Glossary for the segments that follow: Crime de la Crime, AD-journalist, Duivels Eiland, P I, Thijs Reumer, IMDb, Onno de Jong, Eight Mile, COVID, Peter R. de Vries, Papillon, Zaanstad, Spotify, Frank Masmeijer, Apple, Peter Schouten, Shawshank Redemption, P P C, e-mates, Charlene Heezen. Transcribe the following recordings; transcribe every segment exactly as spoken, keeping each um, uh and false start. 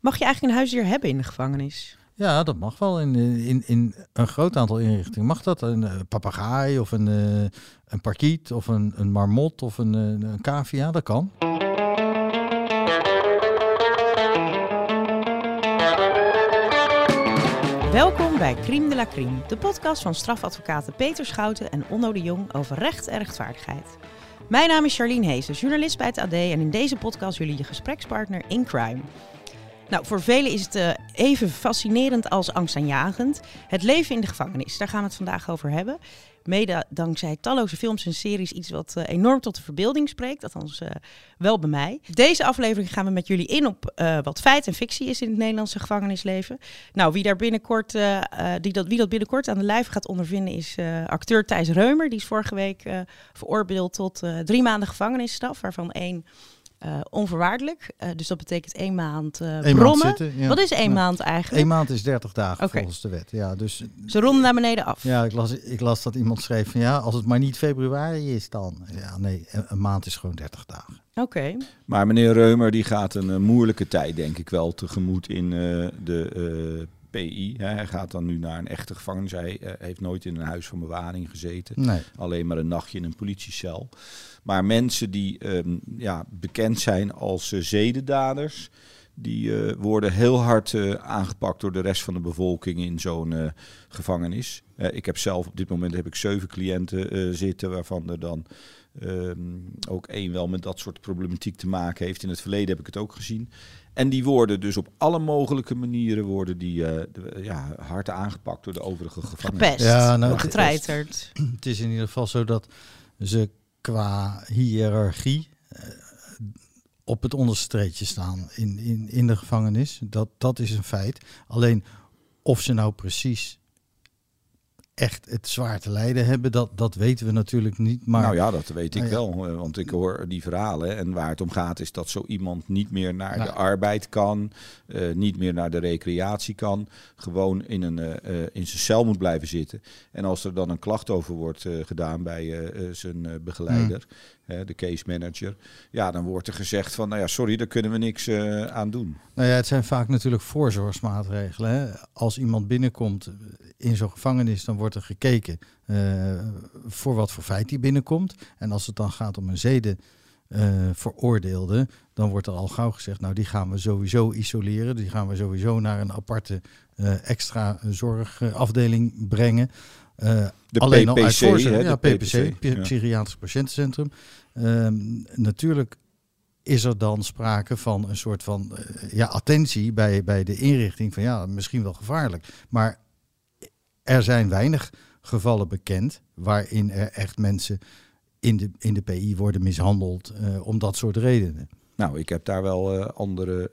Mag je eigenlijk een huisdier hebben in de gevangenis? Ja, dat mag wel. In, in, in een groot aantal inrichtingen mag dat. Een, een papegaai of een, een parkiet of een, een marmot of een, een cavia, dat kan. Welkom bij Crime de la Crime, de podcast van strafadvocaten Peter Schouten en Onno de Jong over recht en rechtvaardigheid. Mijn naam is Charlene Heezen, journalist bij het A D en in deze podcast jullie je gesprekspartner in crime. Nou, voor velen is het uh, even fascinerend als angstaanjagend. Het leven in de gevangenis, daar gaan we het vandaag over hebben. Mede dankzij talloze films en series iets wat uh, enorm tot de verbeelding spreekt. Althans, uh, wel bij mij. Deze aflevering gaan we met jullie in op uh, wat feit en fictie is in het Nederlandse gevangenisleven. Nou, wie, daar binnenkort, uh, die dat, wie dat binnenkort aan de lijve gaat ondervinden is uh, acteur Thijs Reumer. Die is vorige week uh, veroordeeld tot uh, drie maanden gevangenisstraf, waarvan één... Uh, onvoorwaardelijk. Uh, dus dat betekent één maand uh, Eén brommen. Maand zitten, ja. Wat is één ja. maand eigenlijk? Eén maand is dertig dagen okay. volgens de wet. Ja, dus, ze ronden naar beneden af. Ja, ik las, ik las dat iemand schreef van ja, als het maar niet februari is dan. Ja, nee, een, een maand is gewoon dertig dagen. Oké. Okay. Maar meneer Reumer die gaat een uh, moeilijke tijd denk ik wel tegemoet in uh, de uh, P I. Hij gaat dan nu naar een echte gevangenis. Hij uh, heeft nooit in een huis van bewaring gezeten. Nee. Alleen maar een nachtje in een politiecel. Maar mensen die um, ja, bekend zijn als uh, zedendaders, die uh, worden heel hard uh, aangepakt door de rest van de bevolking in zo'n uh, gevangenis. Uh, ik heb zelf op dit moment heb ik zeven cliënten uh, zitten, waarvan er dan um, ook één wel met dat soort problematiek te maken heeft. In het verleden heb ik het ook gezien. En die worden dus op alle mogelijke manieren worden die, uh, de, ja, hard aangepakt door de overige gevangenen. Gepest, ja, nou, getreiterd. Het, het is in ieder geval zo dat ze qua hiërarchie uh, op het onderste treedtje staan in, in, in de gevangenis. Dat, dat is een feit. Alleen of ze nou precies echt het zwaar te lijden hebben, dat, dat weten we natuurlijk niet. Maar nou ja, dat weet ik nou ja. wel, want ik hoor die verhalen. En waar het om gaat is dat zo iemand niet meer naar nou. de arbeid kan, uh, niet meer naar de recreatie kan, gewoon in, een, uh, in zijn cel moet blijven zitten. En als er dan een klacht over wordt uh, gedaan bij uh, zijn uh, begeleider, hmm. uh, de case manager, ja, dan wordt er gezegd van, nou ja, sorry, daar kunnen we niks uh, aan doen. Nou ja, het zijn vaak natuurlijk voorzorgsmaatregelen. Hè? Als iemand binnenkomt in zo'n gevangenis, dan wordt er gekeken uh, voor wat voor feit die binnenkomt. En als het dan gaat om een zeden uh, veroordeelde, dan wordt er al gauw gezegd, nou die gaan we sowieso isoleren. Die gaan we sowieso naar een aparte uh, extra zorgafdeling brengen. Uh, de alleen P P C, al uit voorzorg, hè, ja, P P C, P P C ja. Psychiatrisch Patiëntencentrum. Uh, natuurlijk is er dan sprake van een soort van uh, ja, attentie bij, bij de inrichting van ja, misschien wel gevaarlijk. Maar er zijn weinig gevallen bekend waarin er echt mensen in de, in de P I worden mishandeld uh, om dat soort redenen. Nou, ik heb daar wel uh, andere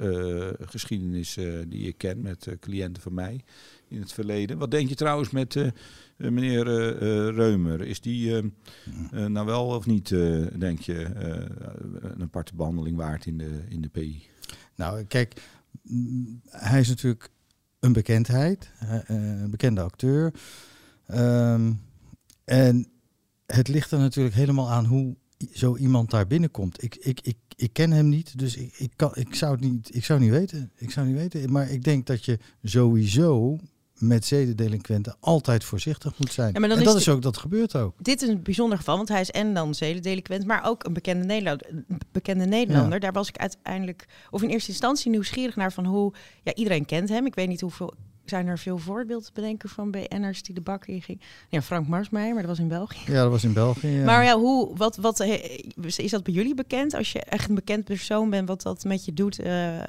uh, geschiedenis uh, die ik ken met uh, cliënten van mij in het verleden. Wat denk je trouwens met uh, meneer uh, uh, Reumer? Is die uh, uh, nou wel of niet, uh, denk je, uh, een aparte behandeling waard in de, in de P I? Nou, kijk, m- hij is natuurlijk een bekendheid, een bekende acteur. Um, en het ligt er natuurlijk helemaal aan hoe zo iemand daar binnenkomt. Ik, ik, ik, ik ken hem niet, dus ik, ik, kan, ik, zou het niet, ik zou niet weten. Ik zou niet weten. Maar ik denk dat je sowieso met zedendelinquenten altijd voorzichtig moet zijn. Ja, maar dan en is dat is ook, dat gebeurt ook. Dit is een bijzonder geval, want hij is en dan zedendelinquent, maar ook een bekende Nederlander. Een bekende Nederlander. Ja. Daar was ik uiteindelijk, of in eerste instantie, nieuwsgierig naar van hoe, ja, iedereen kent hem. Ik weet niet hoeveel, zijn er veel voorbeelden te bedenken van B N'ers die de bak ingingen? Ja, Frank Masmeijer, maar dat was in België. Ja, dat was in België, ja. Maar ja, hoe, wat, wat, is dat bij jullie bekend? Als je echt een bekend persoon bent, wat dat met je doet, uh, uh,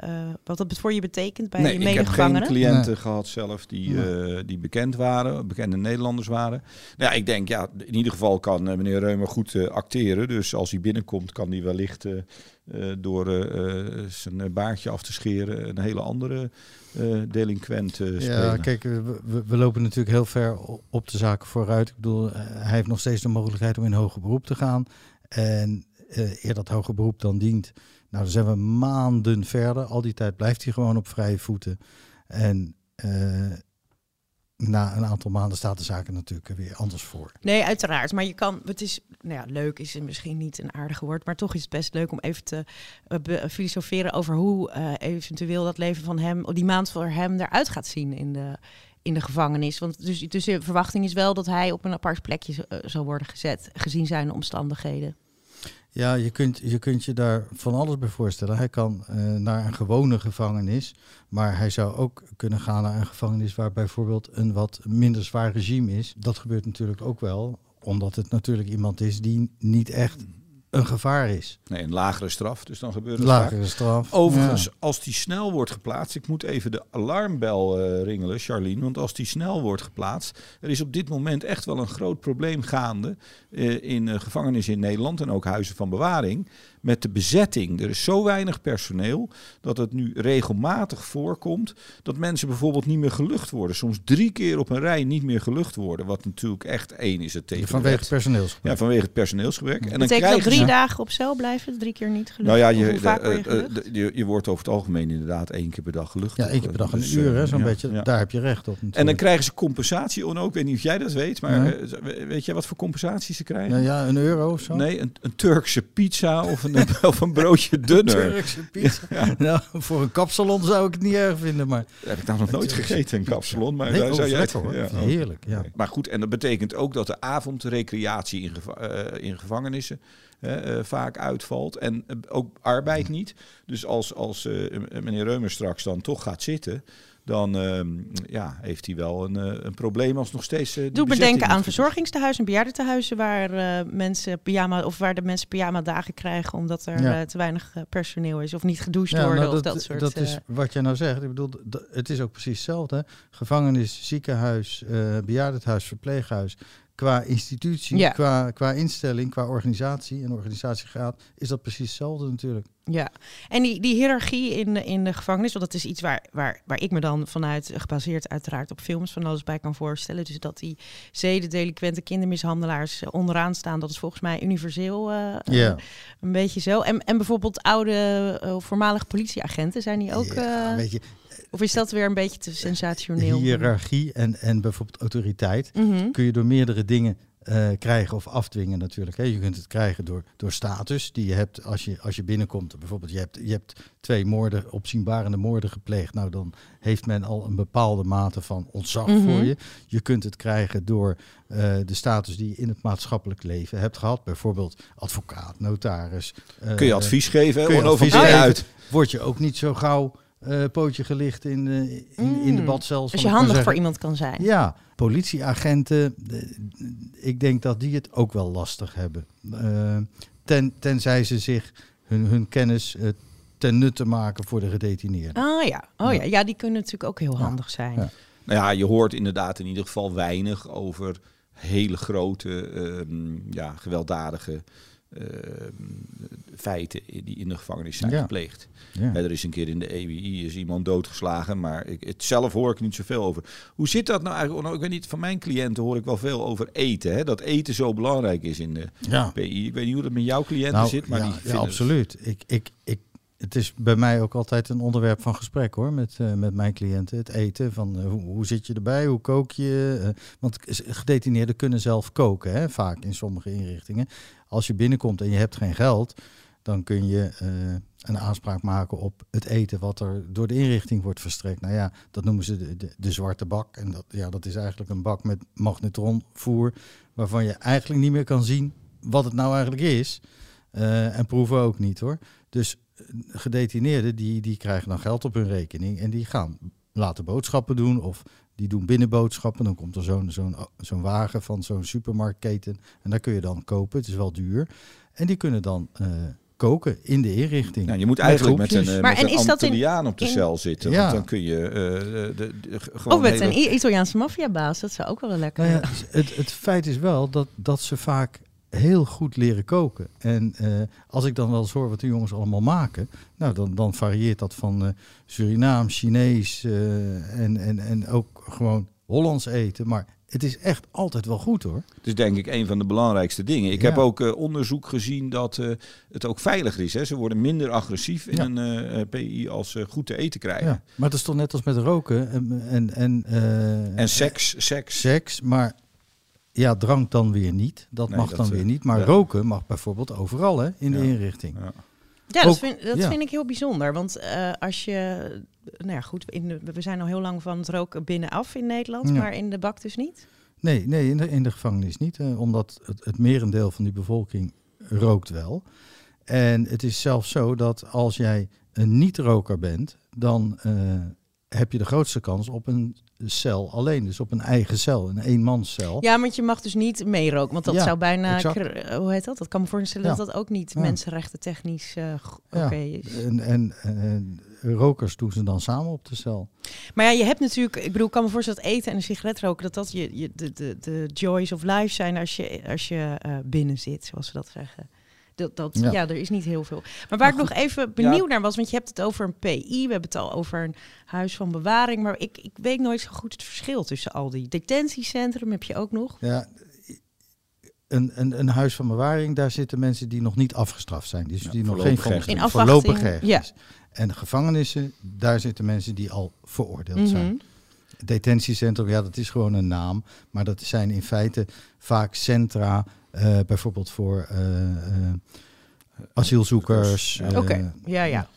wat dat voor je betekent bij nee, je medegevangenen? Nee, ik heb geen cliënten nee. gehad zelf die, uh, die bekend waren, bekende Nederlanders waren. Nou, ja, ik denk, ja, in ieder geval kan uh, meneer Reumer goed uh, acteren. Dus als hij binnenkomt, kan hij wellicht Uh, Uh, door uh, zijn baardje af te scheren een hele andere uh, delinquent uh, spelen. Ja, kijk, we, we lopen natuurlijk heel ver op de zaken vooruit. Ik bedoel, hij heeft nog steeds de mogelijkheid om in hoger beroep te gaan. En uh, eer dat hoger beroep dan dient, nou, dan zijn we maanden verder. Al die tijd blijft hij gewoon op vrije voeten. En uh, na een aantal maanden staat de zaak er natuurlijk weer anders voor. Nee, uiteraard. Maar je kan, het is, nou ja, leuk is misschien niet een aardige woord, maar toch is het best leuk om even te uh, filosoferen over hoe uh, eventueel dat leven van hem, die maand voor hem, eruit gaat zien in de, in de gevangenis. Want dus, dus de verwachting is wel dat hij op een apart plekje z- uh, zal worden gezet, gezien zijn omstandigheden. Ja, je kunt, je kunt je daar van alles bij voorstellen. Hij kan uh, naar een gewone gevangenis, maar hij zou ook kunnen gaan naar een gevangenis waar bijvoorbeeld een wat minder zwaar regime is. Dat gebeurt natuurlijk ook wel, omdat het natuurlijk iemand is die niet echt een gevaar is. Nee, een lagere straf, dus dan gebeurt het lagere vaak. straf. Overigens, ja. Als die snel wordt geplaatst, ik moet even de alarmbel uh, ringelen, Charlene, want als die snel wordt geplaatst, er is op dit moment echt wel een groot probleem gaande uh, in uh, gevangenissen in Nederland en ook huizen van bewaring met de bezetting. Er is zo weinig personeel dat het nu regelmatig voorkomt dat mensen bijvoorbeeld niet meer gelucht worden. Soms drie keer op een rij niet meer gelucht worden, wat natuurlijk echt één is het tegen. Vanwege het personeelsgebrek. Ja, vanwege het personeelsgebrek. En dan krijg je drie dagen op cel blijven, drie keer niet gelucht. Nou ja, je, vaak de, word je, gelucht? De, je, je wordt over het algemeen inderdaad één keer per dag gelucht. Ja, één keer per dag een dus, uur, hè, zo'n ja, beetje. Ja. Daar heb je recht op. Natuurlijk. En dan krijgen ze compensatie, Onno, ik weet niet of jij dat weet, maar ja. Weet jij wat voor compensatie ze krijgen? Nou ja, een euro of zo? Nee, een, een Turkse pizza of een, of een broodje dunner. Een Turkse pizza. Ja. Nou, voor een kapsalon zou ik het niet erg vinden, maar dat heb ik nou nog nooit gegeten, een kapsalon, maar nee, daar zou jij het hoor. Ja, heerlijk. Ja. Okay. Maar goed, en dat betekent ook dat de avondrecreatie in, geva- uh, in gevangenissen Uh, uh, vaak uitvalt en uh, ook arbeid niet. Dus als, als uh, uh, meneer Reumer straks dan toch gaat zitten, dan uh, ja, heeft hij wel een, uh, een probleem als nog steeds. Uh, Doe bedenken aan verzorgingstehuizen en bejaardentehuizen waar uh, mensen pyjama of waar de mensen pyjama dagen krijgen omdat er ja. uh, te weinig uh, personeel is of niet gedoucht ja, worden nou, dat, of dat soort. Dat uh, is wat jij nou zegt. Ik bedoel, d- het is ook precies hetzelfde. Hè? Gevangenis, ziekenhuis, uh, bejaardentehuis, verpleeghuis. Qua institutie, ja. qua, qua instelling, qua organisatie en organisatiegraad is dat precies hetzelfde natuurlijk. Ja, en die, die hiërarchie in de, in de gevangenis, want dat is iets waar, waar, waar ik me dan vanuit, gebaseerd uiteraard op films, van alles bij kan voorstellen. Dus dat die zedendelinquenten, kindermishandelaars onderaan staan, dat is volgens mij universeel uh, yeah. een beetje zo. En, en bijvoorbeeld oude, uh, voormalige politieagenten zijn die ook... Yeah, uh, weet je. Of is dat weer een beetje te sensationeel? Hiërarchie en, en bijvoorbeeld autoriteit mm-hmm. kun je door meerdere dingen uh, krijgen of afdwingen natuurlijk. Hè. Je kunt het krijgen door, door status die je hebt als je, als je binnenkomt. Bijvoorbeeld je hebt, je hebt twee moorden, opzienbarende moorden gepleegd. Nou, dan heeft men al een bepaalde mate van ontzag mm-hmm. voor je. Je kunt het krijgen door uh, de status die je in het maatschappelijk leven hebt gehad. Bijvoorbeeld advocaat, notaris. Uh, kun je advies geven? Kun je advies geven? Uit. Word je ook niet zo gauw... Uh, pootje gelicht in, uh, in, mm. in de badcel. Als je handig zeggen. voor iemand kan zijn. Ja, politieagenten, de, ik denk dat die het ook wel lastig hebben. Uh, ten, tenzij ze zich hun, hun kennis uh, ten nutte maken voor de gedetineerden. Ah ja, oh, ja. ja die kunnen natuurlijk ook heel ja. handig zijn. Ja. Nou ja, je hoort inderdaad in ieder geval weinig over hele grote, uh, ja, gewelddadige... Uh, feiten die in de gevangenis zijn ja. gepleegd. Ja. Hè, er is een keer in de E W I is iemand doodgeslagen, maar ik, het zelf hoor ik niet zoveel over. Hoe zit dat nou eigenlijk? Nou, ik weet niet, van mijn cliënten hoor ik wel veel over eten. Hè? Dat eten zo belangrijk is in de ja. P I. Ik weet niet hoe dat met jouw cliënten nou, zit, maar ja, die ja, absoluut. Ik, ik, ik, het is bij mij ook altijd een onderwerp van gesprek hoor, met, uh, met mijn cliënten. Het eten, van uh, hoe, hoe zit je erbij, hoe kook je? Uh, want gedetineerden kunnen zelf koken, hè? Vaak in sommige inrichtingen. Als je binnenkomt en je hebt geen geld, dan kun je uh, een aanspraak maken op het eten wat er door de inrichting wordt verstrekt. Nou ja, dat noemen ze de, de, de zwarte bak. En dat, ja, dat is eigenlijk een bak met magnetronvoer, waarvan je eigenlijk niet meer kan zien wat het nou eigenlijk is. Uh, en proeven ook niet hoor. Dus gedetineerden die, die krijgen dan geld op hun rekening en die gaan laten boodschappen doen of... Die doen binnenboodschappen. Dan komt er zo'n, zo'n, zo'n wagen van zo'n supermarktketen. En daar kun je dan kopen. Het is wel duur. En die kunnen dan uh, koken in de inrichting. Nou, je moet eigenlijk met, met een, maar met en een is Antilliaan in, op de in... cel zitten. Ja. Want dan kun je... Uh, de, de, de, gewoon of met hele... een Italiaanse maffiabaas. Dat zou ook wel lekker zijn. Nou ja, het, het feit is wel dat, dat ze vaak heel goed leren koken. En uh, als ik dan wel eens hoor wat die jongens allemaal maken... Nou, dan, dan varieert dat van uh, Surinaam, Chinees uh, en, en, en ook gewoon Hollands eten, maar het is echt altijd wel goed, hoor. Het is denk ik een van de belangrijkste dingen. Ik ja. heb ook uh, onderzoek gezien dat uh, het ook veiliger is. Hè? Ze worden minder agressief in ja. een uh, P I als ze goed te eten krijgen. Ja. Maar het is toch net als met roken en... En, en, uh, en seks, seks. Seks, maar... Ja, drank dan weer niet. Dat nee, mag dat dan uh, weer niet. Maar ja. roken mag bijvoorbeeld overal, hè, in ja. de inrichting. Ja, ja dat, ook, vind, dat ja. vind ik heel bijzonder. Want uh, als je... Nou ja, goed, in de, we zijn al heel lang van het roken binnenaf in Nederland. Ja. Maar in de bak dus niet? Nee, nee in, de, in de gevangenis niet. Hè, omdat het, het merendeel van die bevolking rookt wel. En het is zelfs zo dat als jij een niet-roker bent... dan uh, heb je de grootste kans op een... cel alleen, dus op een eigen cel, een eenmanscel. Ja, want je mag dus niet meeroken, want dat ja, zou bijna, hoe heet dat? Dat kan me voorstellen ja. dat dat ook niet ja. mensenrechten technisch uh, oké okay ja. is. En, en, en rokers doen ze dan samen op de cel. Maar ja, je hebt natuurlijk, ik bedoel, ik kan me voorstellen dat eten en een sigaret roken, dat dat je, je de, de, de joys of life zijn als je, als je uh, binnen zit, zoals ze dat zeggen. Dat, dat, ja. ja, er is niet heel veel. Maar waar maar ik nog even benieuwd ja. naar was, want je hebt het over een P I, we hebben het al over een huis van bewaring, maar ik, ik weet nooit zo goed het verschil tussen al die detentiecentrum, heb je ook nog? Ja, een, een, een huis van bewaring, daar zitten mensen die nog niet afgestraft zijn, dus ja, die nog geen gevangenis zijn. In voorlopig ergens. Ja. En de gevangenissen, daar zitten mensen die al veroordeeld mm-hmm. zijn. Detentiecentrum, ja, dat is gewoon een naam, maar dat zijn in feite vaak centra. Uh, bijvoorbeeld voor uh, uh, asielzoekers. Uh, okay. ja, ja.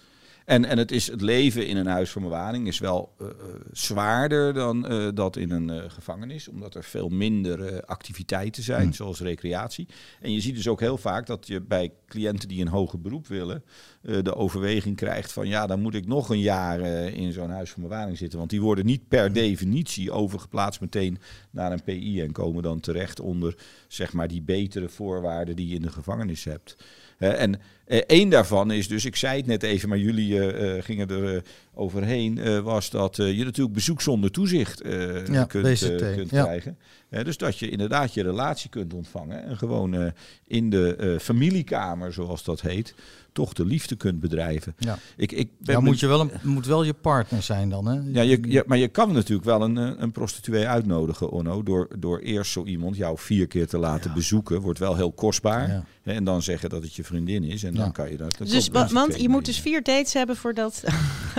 En, en het, is het leven in een huis van bewaring is wel uh, zwaarder dan uh, dat in een uh, gevangenis. Omdat er veel minder uh, activiteiten zijn, hmm. zoals recreatie. En je ziet dus ook heel vaak dat je bij cliënten die een hoger beroep willen... Uh, de overweging krijgt van ja, dan moet ik nog een jaar uh, in zo'n huis van bewaring zitten. Want die worden niet per definitie overgeplaatst meteen naar een P I... en komen dan terecht onder, zeg maar, die betere voorwaarden die je in de gevangenis hebt. Uh, en uh, één daarvan is dus, ik zei het net even, maar jullie uh, uh, gingen er uh, overheen... Uh, was dat uh, je natuurlijk bezoek zonder toezicht uh, ja, kunt, uh, kunt ja. krijgen. Uh, dus dat je inderdaad je relatie kunt ontvangen... en gewoon uh, in de uh, familiekamer, zoals dat heet... toch de liefde kunt bedrijven. Ja, ik, ik ben ja moet je wel een, moet wel je partner zijn dan, hè? Ja, je, je, maar je kan natuurlijk wel een, een prostituee uitnodigen, Onno, door, door eerst zo iemand jou vier keer te laten ja. bezoeken, wordt wel heel kostbaar. Ja. Hè, en dan zeggen dat het je vriendin is en ja. dan kan je dat. dat dus want je mee. moet dus vier dates hebben voordat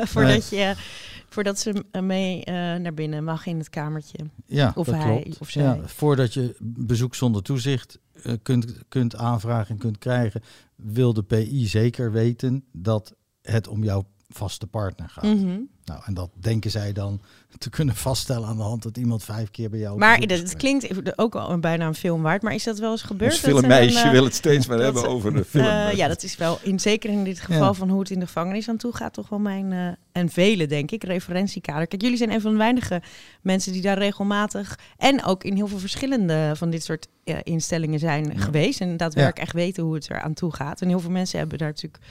voordat nee. je voordat ze mee uh, naar binnen mag in het kamertje. Ja, of hij klopt. of zij. Ja, voordat je bezoek zonder toezicht uh, kunt kunt aanvragen en kunt krijgen. Wil de P I zeker weten dat het om jouw vaste partner gaat. Mm-hmm. Nou, en dat denken zij dan te kunnen vaststellen aan de hand dat iemand vijf keer bij jou... Maar dat, het klinkt ook al een, bijna een film waard, maar is dat wel eens gebeurd? Ons filmmeisje uh, wil het steeds maar hebben over de film. Uh, ja, dat is wel, in, zeker in dit geval ja. van hoe het in de gevangenis aan toe gaat, toch wel mijn, uh, en vele denk ik, referentiekader. Kijk, jullie zijn een van de weinige mensen die daar regelmatig en ook in heel veel verschillende van dit soort uh, instellingen zijn ja. geweest. En daadwerkelijk ja. echt weten hoe het er aan toe gaat. En heel veel mensen hebben daar natuurlijk...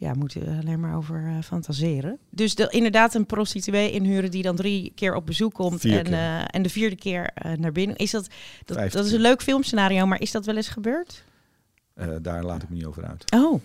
Ja, moeten we alleen maar over uh, fantaseren. Dus de, inderdaad een prostituee inhuren die dan drie keer op bezoek komt. En, uh, en de vierde keer uh, naar binnen. Is dat, dat, dat is een leuk filmscenario, maar is dat wel eens gebeurd? Uh, daar laat ik me niet over uit. Oh, oké.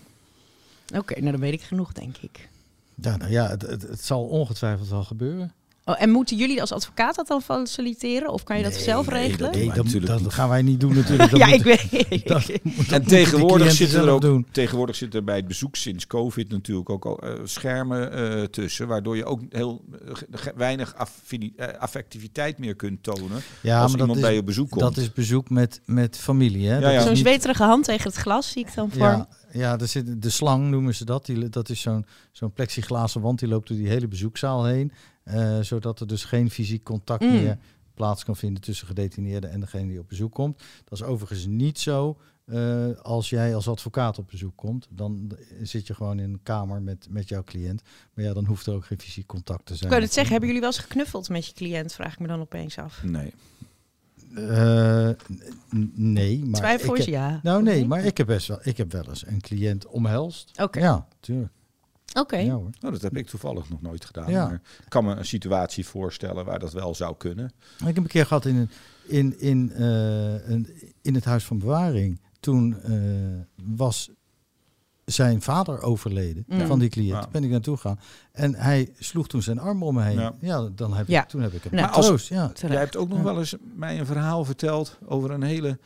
Okay, nou, dan weet ik genoeg, denk ik. Ja, nou ja, het, het, het zal ongetwijfeld wel gebeuren. Oh, en moeten jullie als advocaat dat dan faciliteren? Of kan je dat nee, zelf regelen? Nee, dat, nee, dat, dat gaan wij niet doen natuurlijk. Dat ja, moet, ik weet dat, moet, En tegenwoordig zitten er ook doen. Tegenwoordig zit er bij het bezoek sinds COVID natuurlijk ook uh, schermen uh, tussen. Waardoor je ook heel uh, weinig affini- uh, affectiviteit meer kunt tonen. Ja, als iemand is, bij je bezoek komt. Dat is bezoek met, met familie. Hè? Ja, ja. Zo'n niet... zweterige hand tegen het glas zie ik dan voor. Ja. Ja, er zit, de slang noemen ze dat. Die, dat is zo'n, zo'n plexiglazen wand, die loopt door die hele bezoekzaal heen. Uh, zodat er dus geen fysiek contact mm. meer plaats kan vinden tussen gedetineerden en degene die op bezoek komt. Dat is overigens niet zo uh, als jij als advocaat op bezoek komt. Dan zit je gewoon in een kamer met, met jouw cliënt. Maar ja, dan hoeft er ook geen fysiek contact te zijn. Ik kan het zeggen, hebben jullie wel eens geknuffeld met je cliënt? Vraag ik me dan opeens af. Nee. Uh, n- nee, maar Twijfels, ik heb, ja. Nou nee, maar ik heb best wel, ik heb wel eens een cliënt omhelst. Oké. Okay. Ja, tuurlijk. Oké. Okay. Ja, nou, dat heb ik toevallig nog nooit gedaan. Ja. Maar ik kan me een situatie voorstellen waar dat wel zou kunnen. Ik heb een keer gehad in, in, in, uh, in het huis van bewaring. Toen uh, was zijn vader overleden ja. van die cliënt. Ja. Daar ben ik naartoe gegaan. En hij sloeg toen zijn arm om me heen. Ja, ja, dan heb ik, ja. toen heb ik het nou, troost. Ja. Jij hebt ook nog ja. wel eens mij een verhaal verteld over een hele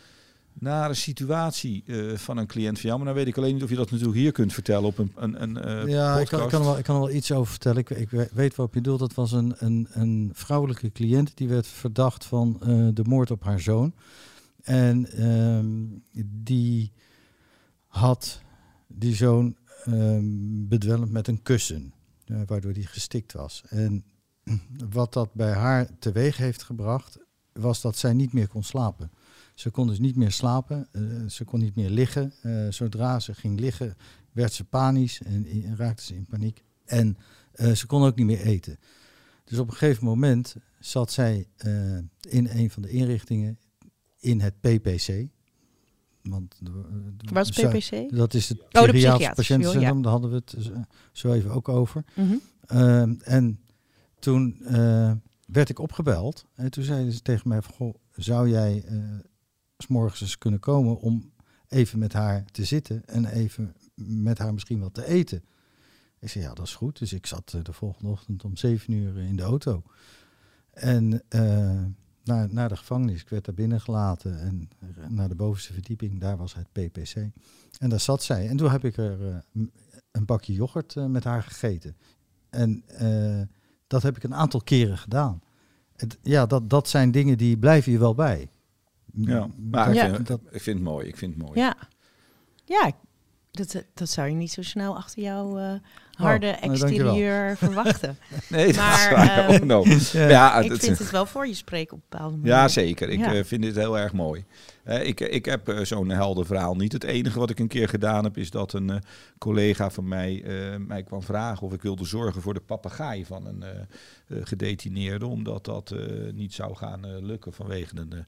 nare situatie uh, van een cliënt van jou. Maar dan weet ik alleen niet of je dat natuurlijk hier kunt vertellen op een, een, een uh, ja, podcast. Ja, ik kan, ik, kan wel, ik kan er wel iets over vertellen. Ik, ik weet wat je bedoelt. Dat was een, een, een vrouwelijke cliënt die werd verdacht van uh, de moord op haar zoon. En um, die had die zoon um, bedwelmd met een kussen, uh, waardoor die gestikt was. En wat dat bij haar teweeg heeft gebracht, was dat zij niet meer kon slapen. Ze kon dus niet meer slapen, uh, ze kon niet meer liggen. Uh, zodra ze ging liggen, werd ze panisch en, en raakte ze in paniek. En uh, ze kon ook niet meer eten. Dus op een gegeven moment zat zij uh, in een van de inrichtingen in het P P C. Want de, wat is P P C? Dat is het oh, Psychiatrisch Patiëntencentrum, ja. daar hadden we het zo even ook over. Mm-hmm. uh, en toen uh, werd ik opgebeld en toen zeiden ze tegen mij van, goh, zou jij uh, 's morgens eens kunnen komen om even met haar te zitten en even met haar misschien wat te eten? Ik zei, ja, dat is goed. Dus ik zat uh, de volgende ochtend om zeven uur in de auto. En Uh, Naar, naar de gevangenis. Ik werd daar binnengelaten en naar de bovenste verdieping, daar was het P P C. En daar zat zij. En toen heb ik er uh, een bakje yoghurt uh, met haar gegeten. En uh, dat heb ik een aantal keren gedaan. Het, ja, dat, dat zijn dingen die blijven je wel bij. Ja, maar ja. Ik, vind, dat, ik vind het mooi. Ik vind het mooi. Ja, ja dat, dat zou je niet zo snel achter jou Uh... harde oh, nou, exterieur verwachten. Nee, dat maar, is waar. Um, oh, no. ja. Ja, ik vind het wel voor je spreken op bepaalde manier. Ja, zeker. Ik ja. Uh, vind dit heel erg mooi. Uh, ik, ik heb uh, zo'n helder verhaal niet. Het enige wat ik een keer gedaan heb, is dat een uh, collega van mij uh, mij kwam vragen of ik wilde zorgen voor de papegaai van een uh, uh, gedetineerde, omdat dat uh, niet zou gaan uh, lukken vanwege een, uh,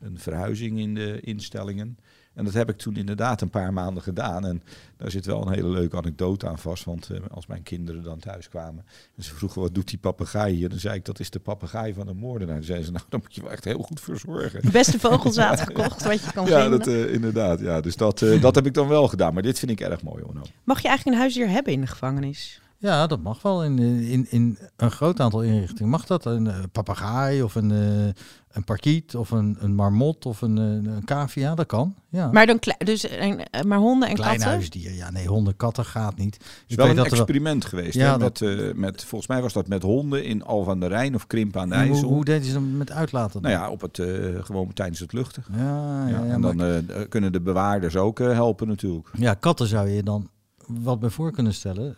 een verhuizing in de instellingen. En dat heb ik toen inderdaad een paar maanden gedaan. En daar zit wel een hele leuke anekdote aan vast. Want uh, als mijn kinderen dan thuis kwamen en ze vroegen, wat doet die papegaai hier? Dan zei ik, dat is de papegaai van een moordenaar. Dan zeiden ze, nou, daar moet je wel echt heel goed voor zorgen. De beste vogelzaad gekocht, ja. wat je kan ja, vinden. Dat, uh, inderdaad, ja, dus dat, uh, dat heb ik dan wel gedaan. Maar dit vind ik erg mooi, Onno. Mag je eigenlijk een huisdier hebben in de gevangenis? Ja, dat mag wel. In, in, in een groot aantal inrichtingen mag dat. Een uh, papegaai of een, uh, een parkiet of een, een marmot of een, een cavia, dat kan. Ja. Maar, dan kle- dus, en, maar honden en Klein katten? Klein huisdier, ja. Nee, honden, katten gaat niet. Het is wel een dat experiment wel geweest. Ja, hè, met, dat uh, met, volgens mij was dat met honden in Alphen aan de Rijn of Krimpen aan de IJssel. Hoe, hoe deden ze dan met uitlaten? Dan? Nou ja, op het, uh, gewoon tijdens het luchten. Ja, ja, ja, ja, en dan uh, kunnen de bewaarders ook uh, helpen natuurlijk. Ja, katten zou je dan wat me voor kunnen stellen.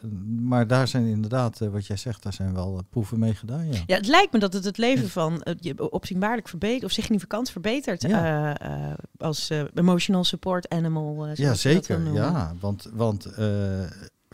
Maar daar zijn inderdaad, uh, wat jij zegt, daar zijn wel uh, proeven mee gedaan. Ja. Ja, het lijkt me dat het het leven van uh, je opzienbaarlijk verbetert of significant verbetert ja. uh, uh, als uh, emotional support animal. Uh, ja, zeker. Ja, want, want uh,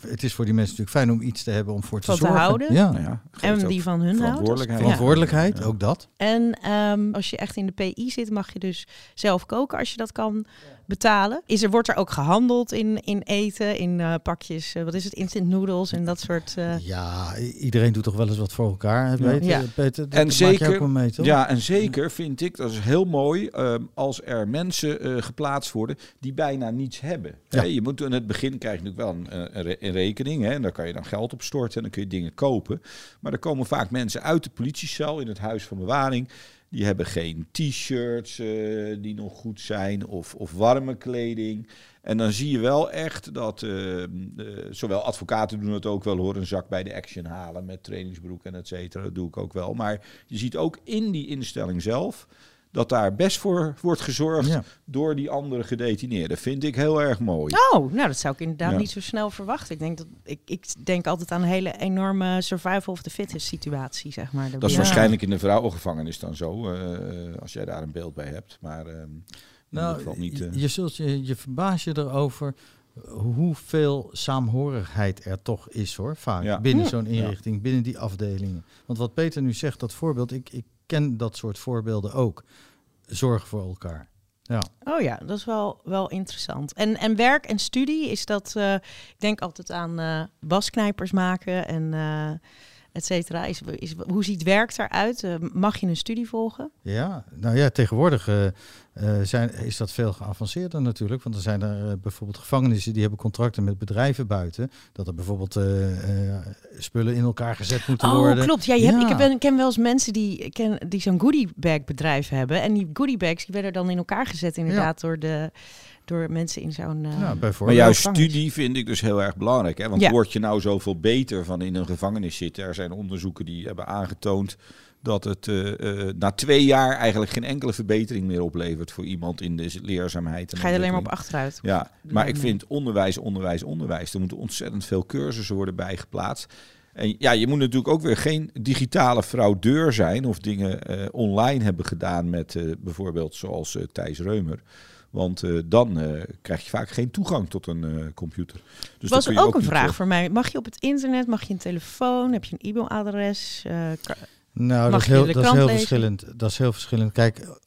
het is voor die mensen natuurlijk fijn om iets te hebben om voor te, van te zorgen. Te houden. Ja. Nou ja, en die van hun verantwoordelijkheid. Houdt. Verantwoordelijkheid, ja. ook dat. En um, als je echt in de P I zit, mag je dus zelf koken als je dat kan betalen. Is er, wordt er ook gehandeld in, in eten, in uh, pakjes, uh, wat is het, instant noodles en dat soort Uh... Ja, iedereen doet toch wel eens wat voor elkaar, Peter? Ja. Peter, dat en maak zeker, je ook wel mee, toch? Ja, en zeker vind ik, dat is heel mooi, uh, als er mensen uh, geplaatst worden die bijna niets hebben. Ja. Hè? Je moet in het begin krijg je natuurlijk wel een, een, re- een rekening, hè? En daar kan je dan geld op storten en dan kun je dingen kopen. Maar er komen vaak mensen uit de politiecel in het huis van bewaring. Die hebben geen t-shirts uh, die nog goed zijn of, of warme kleding. En dan zie je wel echt dat, uh, uh, zowel advocaten doen het ook wel hoor, een zak bij de Action halen met trainingsbroek en et cetera, dat doe ik ook wel. Maar je ziet ook in die instelling zelf dat daar best voor wordt gezorgd ja. door die andere gedetineerden. Vind ik heel erg mooi. Oh, nou dat zou ik inderdaad ja. niet zo snel verwachten. Ik denk dat ik, ik denk altijd aan een hele enorme survival of the fittest situatie, zeg maar. Dat is ja. waarschijnlijk in de vrouwengevangenis dan zo, uh, als jij daar een beeld bij hebt. Maar uh, nou, niet, uh... je zult je, je verbaas je erover hoeveel saamhorigheid er toch is, hoor. Vaak ja. binnen ja. zo'n inrichting, ja. binnen die afdelingen. Want wat Peter nu zegt, dat voorbeeld, ik. ik ken dat soort voorbeelden ook. Zorg voor elkaar. Ja. Oh ja, dat is wel, wel interessant. En, en werk en studie is dat, uh, ik denk altijd aan uh, wasknijpers maken en uh, et cetera. Is, is, hoe ziet werk eruit? Uh, mag je een studie volgen? Ja, nou ja, tegenwoordig uh, uh, zijn, is dat veel geavanceerder natuurlijk. Want er zijn er uh, bijvoorbeeld gevangenissen die hebben contracten met bedrijven buiten. Dat er bijvoorbeeld uh, uh, spullen in elkaar gezet moeten oh, worden. Oh, klopt. Ja, je ja. Hebt, ik, heb, ik ken wel eens mensen die, ken, die zo'n goodiebag-bedrijf hebben. En die goodiebags die werden dan in elkaar gezet inderdaad ja. door de... door mensen in zo'n... Uh, ja, maar jouw studie vind ik dus heel erg belangrijk. Hè? Want ja. word je nou zoveel beter van in een gevangenis zitten? Er zijn onderzoeken die hebben aangetoond dat het uh, uh, na twee jaar eigenlijk geen enkele verbetering meer oplevert voor iemand in de leerzaamheid. En ga je er alleen maar op achteruit. Ja, maar ik vind onderwijs, onderwijs, onderwijs. Er moeten ontzettend veel cursussen worden bijgeplaatst. En ja, je moet natuurlijk ook weer geen digitale fraudeur zijn of dingen uh, online hebben gedaan met uh, bijvoorbeeld zoals uh, Thijs Reumer. Want uh, dan uh, krijg je vaak geen toegang tot een uh, computer. Dus was er ook, ook een vraag op... voor mij. Mag je op het internet? Mag je een telefoon? Heb je een e-mailadres? Uh, nou, dat is heel, dat is heel verschillend. Dat is heel verschillend. Kijk,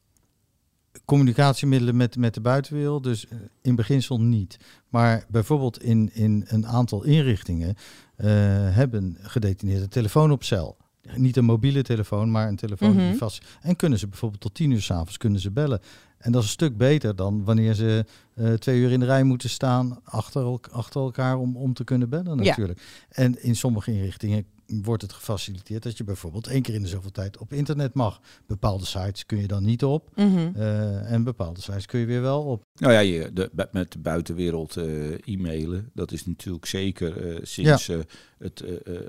communicatiemiddelen met, met de buitenwereld, dus in beginsel niet. Maar bijvoorbeeld in, in een aantal inrichtingen uh, hebben gedetineerden een telefoon op cel. Niet een mobiele telefoon, maar een telefoon mm-hmm. die vast... En kunnen ze bijvoorbeeld tot tien uur 's avonds kunnen ze bellen. En dat is een stuk beter dan wanneer ze uh, twee uur in de rij moeten staan achter, el- achter elkaar om, om te kunnen bellen natuurlijk. Ja. En in sommige inrichtingen wordt het gefaciliteerd dat je bijvoorbeeld één keer in de zoveel tijd op internet mag. Bepaalde sites kun je dan niet op mm-hmm. uh, en bepaalde sites kun je weer wel op. Nou ja, je, de, met de buitenwereld uh, e-mailen, dat is natuurlijk zeker uh, sinds ja. uh, het uh, uh,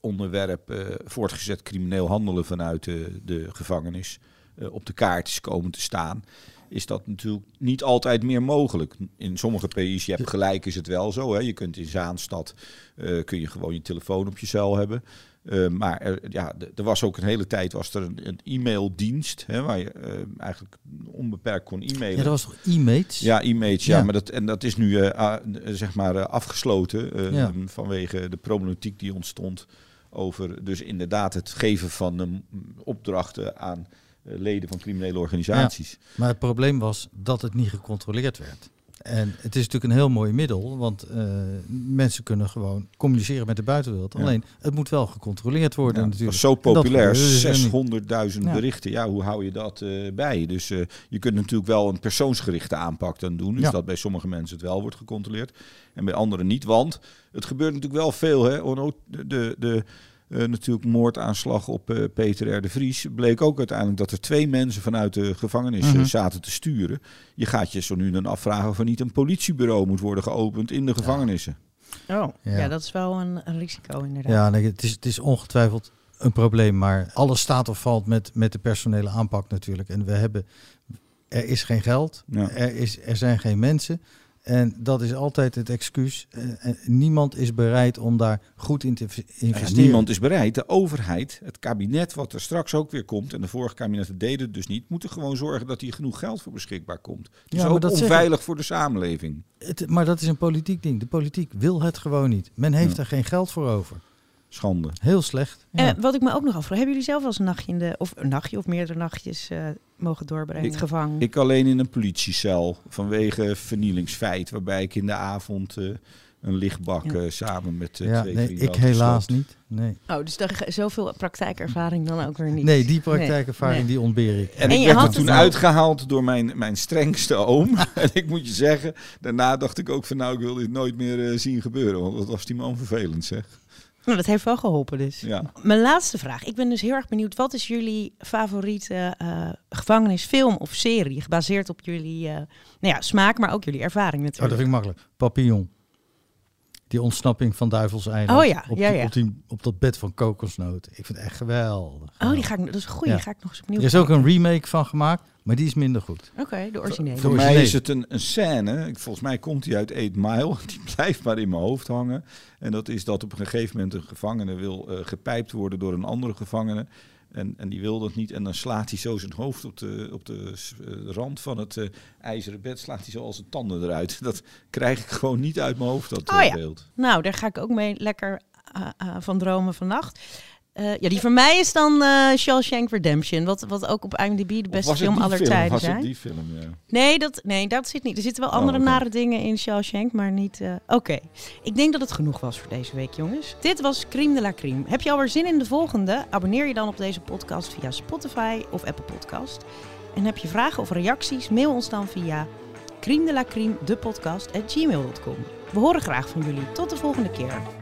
onderwerp uh, voortgezet crimineel handelen vanuit uh, de gevangenis uh, op de kaart is komen te staan. Is dat natuurlijk niet altijd meer mogelijk. In sommige P I's, je hebt gelijk, is het wel zo. Hè? Je kunt in Zaanstad uh, kun je gewoon je telefoon op je cel hebben. Uh, maar er, ja, er was ook een hele tijd was er een, een e-maildienst... Hè, waar je uh, eigenlijk onbeperkt kon e-mailen. Ja, dat was toch e-mates? Ja, e-mates. Ja. Ja, maar dat, en dat is nu uh, uh, zeg maar uh, afgesloten uh, ja. um, vanwege de problematiek die ontstond over dus inderdaad het geven van um, opdrachten aan... leden van criminele organisaties. Ja, maar het probleem was dat het niet gecontroleerd werd. En het is natuurlijk een heel mooi middel, want uh, mensen kunnen gewoon communiceren met de buitenwereld. Ja. Alleen, het moet wel gecontroleerd worden ja, natuurlijk. Dat was zo populair, zeshonderdduizend ja. berichten. Ja, hoe hou je dat uh, bij? Dus uh, je kunt natuurlijk wel een persoonsgerichte aanpak dan doen. Dus ja. dat bij sommige mensen het wel wordt gecontroleerd. En bij anderen niet, want het gebeurt natuurlijk wel veel. Hè? Onno, de... de, de Uh, natuurlijk moordaanslag op uh, Peter R. de Vries... bleek ook uiteindelijk dat er twee mensen vanuit de gevangenis mm-hmm. uh, zaten te sturen. Je gaat je zo nu dan afvragen of er niet een politiebureau moet worden geopend in de gevangenissen. Ja. Oh, ja. ja, dat is wel een, een risico inderdaad. Ja, nee, het, is, het is ongetwijfeld een probleem, maar alles staat of valt met, met de personele aanpak natuurlijk. En we hebben, er is geen geld, ja. er, is, er zijn geen mensen... En dat is altijd het excuus. Uh, niemand is bereid om daar goed in te investeren. Ja, niemand is bereid. De overheid, het kabinet wat er straks ook weer komt... en de vorige kabinetten deden het dus niet... moeten gewoon zorgen dat hier genoeg geld voor beschikbaar komt. Het is ja, ook onveilig voor de samenleving. Het, maar dat is een politiek ding. De politiek wil het gewoon niet. Men heeft ja. er geen geld voor over. Schande. Heel slecht. Ja. En wat ik me ook nog afvraag... hebben jullie zelf wel eens een nachtje in de, of een nachtje of meerdere nachtjes... Uh, mogen doorbrengen in het gevangen? Ik alleen in een politiecel vanwege vernielingsfeit, waarbij ik in de avond uh, een lichtbak uh, samen met uh, ja, twee nee, vrienden. Ik helaas niet. Nee. Oh, dus daar, zoveel praktijkervaring dan ook weer niet. Nee, die praktijkervaring nee. die ontbeer ik. En, en ik werd er toen al... uitgehaald door mijn, mijn strengste oom. En ik moet je zeggen, daarna dacht ik ook van nou, ik wil dit nooit meer uh, zien gebeuren. Want dat was die man vervelend, zeg. Nou, dat heeft wel geholpen dus. Ja. Mijn laatste vraag. Ik ben dus heel erg benieuwd. Wat is jullie favoriete uh, gevangenisfilm of serie? Gebaseerd op jullie uh, nou ja, smaak, maar ook jullie ervaring natuurlijk. Oh, dat vind ik makkelijk. Papillon. Die ontsnapping van Duivels Eiland. Oh ja, op, ja, ja. Die, op, die, op dat bed van kokosnoot. Ik vind het echt geweldig. Oh, die ga ik, dat is een goeie. Ja. Die ga ik nog eens opnieuw. Er is ook een remake van gemaakt, maar die is minder goed. Oké, okay, de originele. Voor, voor mij is het een, een scène. Volgens mij komt die uit Eight Mile. Die blijft maar in mijn hoofd hangen. En dat is dat op een gegeven moment een gevangene wil uh, gepijpt worden door een andere gevangene. En, en die wil dat niet. En dan slaat hij zo zijn hoofd op de, op de uh, rand van het uh, ijzeren bed. Slaat hij zo al zijn tanden eruit. Dat krijg ik gewoon niet uit mijn hoofd, dat oh, ja. beeld. Nou, daar ga ik ook mee lekker uh, uh, van dromen vannacht. Uh, ja, die voor mij is dan uh, Shawshank Redemption. Wat, wat ook op IMDb de beste film aller tijden was. Het die film, ja. Nee, dat, nee, dat zit niet. Er zitten wel andere oh, okay. nare dingen in Shawshank, maar niet... Uh, Oké, okay. Ik denk dat het genoeg was voor deze week, jongens. Dit was Crime de la Crime. Heb je alweer zin in de volgende? Abonneer je dan op deze podcast via Spotify of Apple Podcast. En heb je vragen of reacties? Mail ons dan via crime de la crime de podcast at gmail dot com. We horen graag van jullie. Tot de volgende keer.